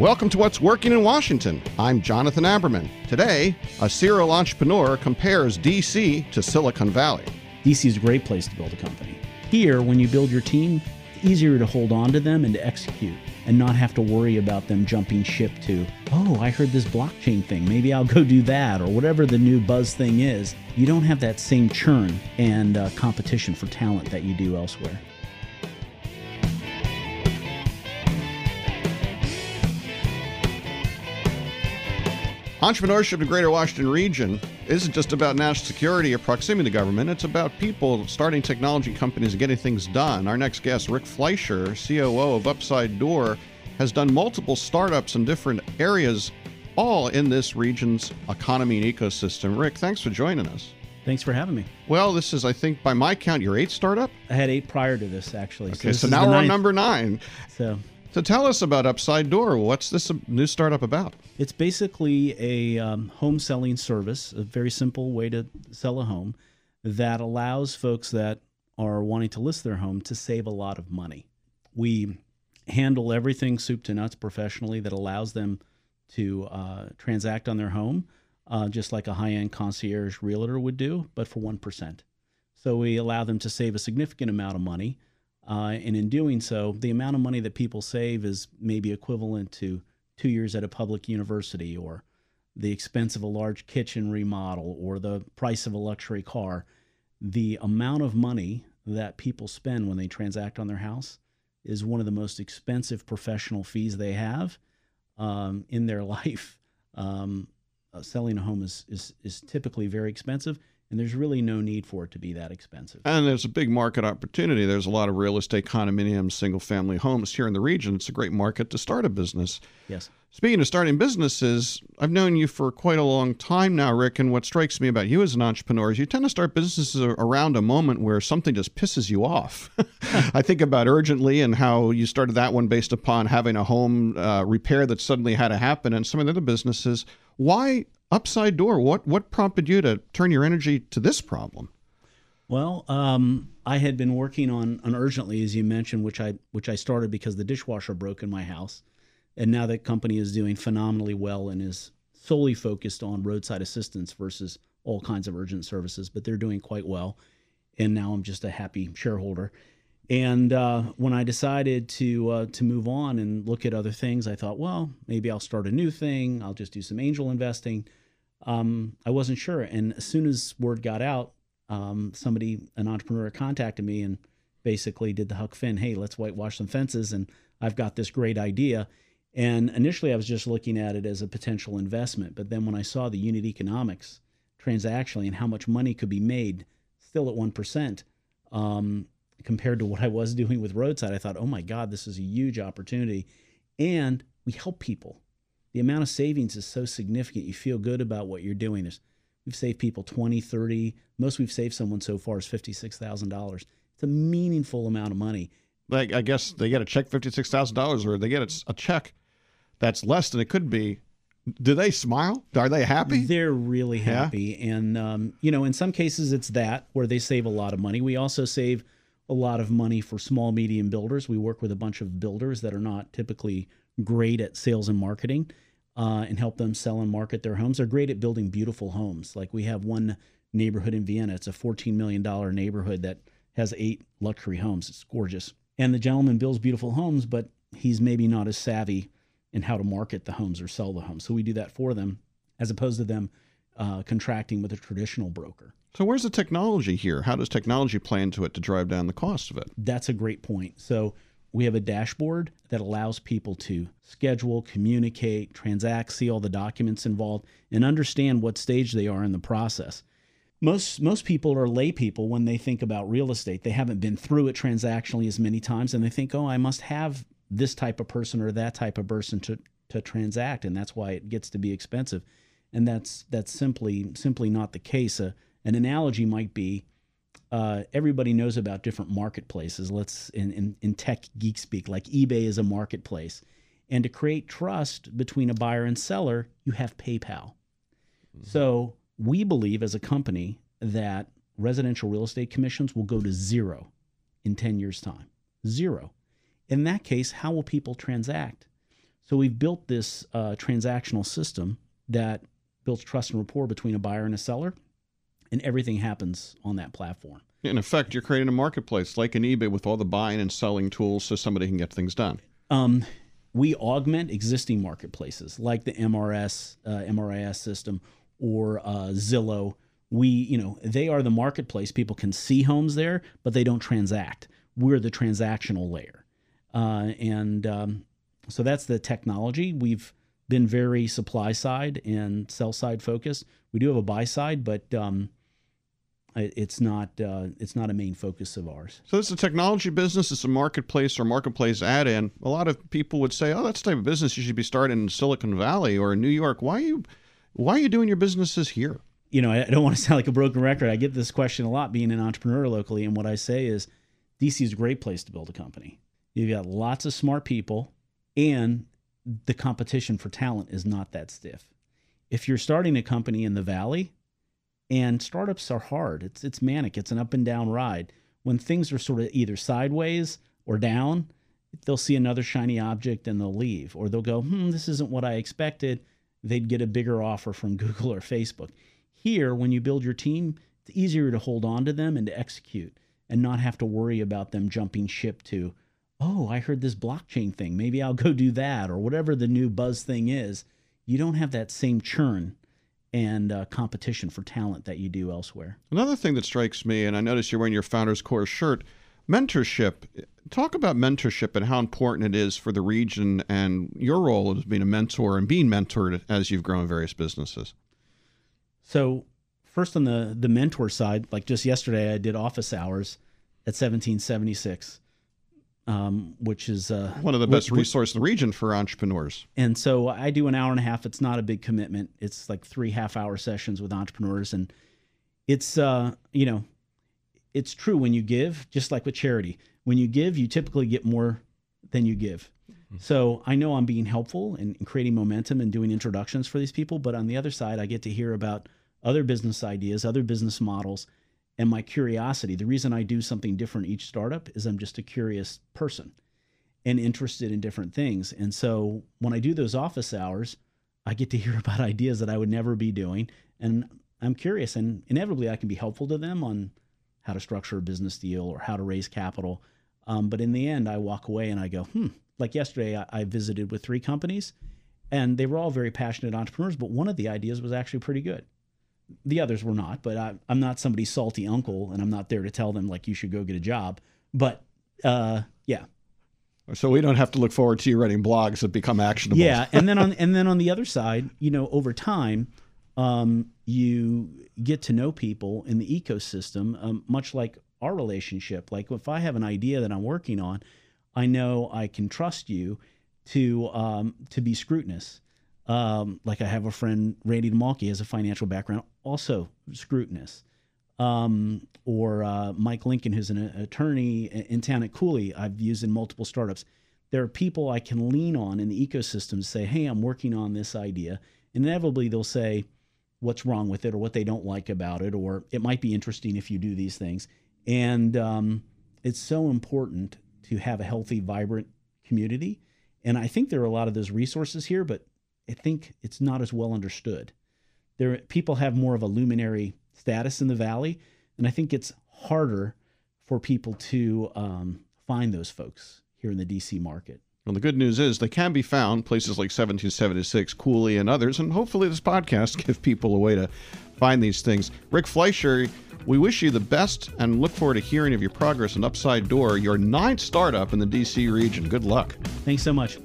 Welcome to What's Working in Washington. I'm Jonathan Aberman. Today, a serial entrepreneur compares DC to Silicon Valley. DC is a great place to build a company. Here, when you build your team, it's easier to hold on to them and to execute and not have to worry about them jumping ship to, oh, I heard this blockchain thing, maybe I'll go do that, or whatever the new buzz thing is. You don't have that same churn and competition for talent that you do elsewhere. Entrepreneurship in the greater Washington region isn't just about national security or proximity to government. It's about people starting technology companies and getting things done. Our next guest, Rick Fleischer, COO of Upside Door, has done multiple startups in different areas, all in this region's economy and ecosystem. Rick, thanks for joining us. Thanks for having me. Well, this is, I think, by my count, your 8th startup? I had 8 prior to this, actually. Okay, so now we're on number 9. So tell us about Upside Door. What's this new startup about? It's basically a home selling service, a very simple way to sell a home that allows folks that are wanting to list their home to save a lot of money. We handle everything soup to nuts professionally that allows them to transact on their home, just like a high-end concierge realtor would do, but for 1%. So we allow them to save a significant amount of money. And in doing so, the amount of money that people save is maybe equivalent to 2 years at a public university, or the expense of a large kitchen remodel, or the price of a luxury car. The amount of money that people spend when they transact on their house is one of the most expensive professional fees they have in their life. Selling a home is typically very expensive. And there's really no need for it to be that expensive. And there's a big market opportunity. There's a lot of real estate condominiums, single-family homes here in the region. It's a great market to start a business. Yes. Speaking of starting businesses, I've known you for quite a long time now, Rick, and what strikes me about you as an entrepreneur is you tend to start businesses around a moment where something just pisses you off. I think about Urgent.ly and how you started that one based upon having a home repair that suddenly had to happen, and some of the other businesses. Why Upside Door? What prompted you to turn your energy to this problem? Well, I had been working on Urgent.ly, as you mentioned, which I started because the dishwasher broke in my house, and now that company is doing phenomenally well and is solely focused on roadside assistance versus all kinds of urgent services. But they're doing quite well, and now I'm just a happy shareholder. And when I decided to move on and look at other things, I thought, well, maybe I'll start a new thing. I'll just do some angel investing. I wasn't sure. And as soon as word got out, an entrepreneur contacted me and basically did the Huck Finn, hey, let's whitewash some fences, and I've got this great idea. And initially I was just looking at it as a potential investment. But then when I saw the unit economics transactionally and how much money could be made still at 1%, compared to what I was doing with roadside, I thought, oh my God, this is a huge opportunity. And we help people. The amount of savings is so significant. You feel good about what you're doing. We've saved people 20, 30. Most we've saved someone so far is $56,000. It's a meaningful amount of money. Like, I guess they get a check $56,000, or they get a check that's less than it could be. Do they smile? Are they happy? They're really happy. Yeah. And, in some cases it's that where they save a lot of money. We also save a lot of money for small, medium builders. We work with a bunch of builders that are not typically great at sales and marketing, and help them sell and market their homes. They're great at building beautiful homes. Like, we have one neighborhood in Vienna. It's a $14 million neighborhood that has 8 luxury homes. It's gorgeous. And the gentleman builds beautiful homes, but he's maybe not as savvy in how to market the homes or sell the homes. So we do that for them, as opposed to them contracting with a traditional broker. So where's the technology here? How does technology play into it to drive down the cost of it? That's a great point. So we have a dashboard that allows people to schedule, communicate, transact, see all the documents involved, and understand what stage they are in the process. Most people are lay people when they think about real estate. They haven't been through it transactionally as many times, and they think, oh, I must have this type of person or that type of person to transact, and that's why it gets to be expensive. And that's simply not the case. An analogy might be, everybody knows about different marketplaces. Let's, in tech geek speak, like eBay is a marketplace. And to create trust between a buyer and seller, you have PayPal. Mm-hmm. So we believe as a company that residential real estate commissions will go to zero in 10 years' time. Zero. In that case, how will people transact? So we've built this transactional system that builds trust and rapport between a buyer and a seller, and everything happens on that platform. In effect, you're creating a marketplace like an eBay with all the buying and selling tools so somebody can get things done. We augment existing marketplaces like the MRIS system or Zillow. They are the marketplace. People can see homes there, but they don't transact. We're the transactional layer. So that's the technology. We've been very supply side and sell side focused. We do have a buy side, but it's not a main focus of ours. So it's a technology business. It's a marketplace or marketplace add-in. A lot of people would say, "Oh, that's the type of business you should be starting in Silicon Valley or in New York. Why are you doing your businesses here?" I don't want to sound like a broken record. I get this question a lot, being an entrepreneur locally, and what I say is, DC is a great place to build a company. You've got lots of smart people, and the competition for talent is not that stiff. If you're starting a company in the Valley, and startups are hard. It's manic. It's an up and down ride. When things are sort of either sideways or down, they'll see another shiny object and they'll leave. Or they'll go, this isn't what I expected. They'd get a bigger offer from Google or Facebook. Here, when you build your team, it's easier to hold on to them and to execute and not have to worry about them jumping ship to, I heard this blockchain thing. Maybe I'll go do that, or whatever the new buzz thing is. You don't have that same churn and competition for talent that you do elsewhere. Another thing that strikes me, and I notice you're wearing your Founders Core shirt, mentorship. Talk about mentorship and how important it is for the region and your role as being a mentor and being mentored as you've grown various businesses. So first on the mentor side, like just yesterday I did office hours at 1776, which is... one of the best resources in the region for entrepreneurs. And so I do an hour and a half. It's not a big commitment. It's like 3 half-hour sessions with entrepreneurs. And it's, it's true when you give, just like with charity. When you give, you typically get more than you give. Mm-hmm. So I know I'm being helpful and creating momentum and doing introductions for these people. But on the other side, I get to hear about other business ideas, other business models, and my curiosity. The reason I do something different each startup is I'm just a curious person and interested in different things. And so when I do those office hours, I get to hear about ideas that I would never be doing. And I'm curious, and inevitably I can be helpful to them on how to structure a business deal or how to raise capital. But in the end, I walk away and I go, Like yesterday, I visited with 3 companies, and they were all very passionate entrepreneurs, but one of the ideas was actually pretty good. The others were not, but I'm not somebody's salty uncle, and I'm not there to tell them, you should go get a job. But, yeah. So we don't have to look forward to you writing blogs that become actionable. Yeah, and then on the other side, over time, you get to know people in the ecosystem, much like our relationship. Like if I have an idea that I'm working on, I know I can trust you to be scrutinous. Like I have a friend, Randy DeMalke, has a financial background, also scrutinous. Or Mike Lincoln, who's an attorney in town at Cooley, I've used in multiple startups. There are people I can lean on in the ecosystem to say, hey, I'm working on this idea. And inevitably they'll say what's wrong with it or what they don't like about it, or it might be interesting if you do these things. And it's so important to have a healthy, vibrant community. And I think there are a lot of those resources here, but I think it's not as well understood. People have more of a luminary status in the Valley, and I think it's harder for people to find those folks here in the D.C. market. Well, the good news is they can be found, places like 1776, Cooley, and others, and hopefully this podcast gives people a way to find these things. Rick Fleischer, we wish you the best and look forward to hearing of your progress in Upside Door, your 9th startup in the D.C. region. Good luck. Thanks so much.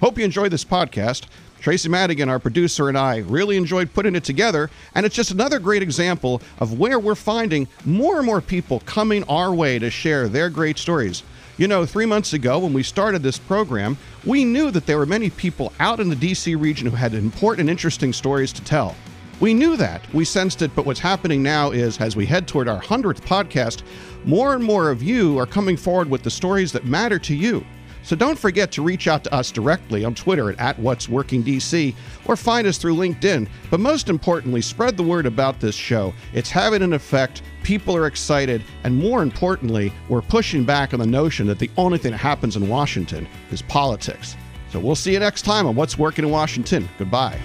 Hope you enjoyed this podcast. Tracy Madigan, our producer, and I really enjoyed putting it together, and it's just another great example of where we're finding more and more people coming our way to share their great stories. 3 months ago when we started this program, we knew that there were many people out in the D.C. region who had important, interesting stories to tell. We knew that. We sensed it, but what's happening now is, as we head toward our 100th podcast, more and more of you are coming forward with the stories that matter to you. So don't forget to reach out to us directly on Twitter at @WhatsWorkingDC or find us through LinkedIn. But most importantly, spread the word about this show. It's having an effect. People are excited. And more importantly, we're pushing back on the notion that the only thing that happens in Washington is politics. So we'll see you next time on What's Working in Washington. Goodbye.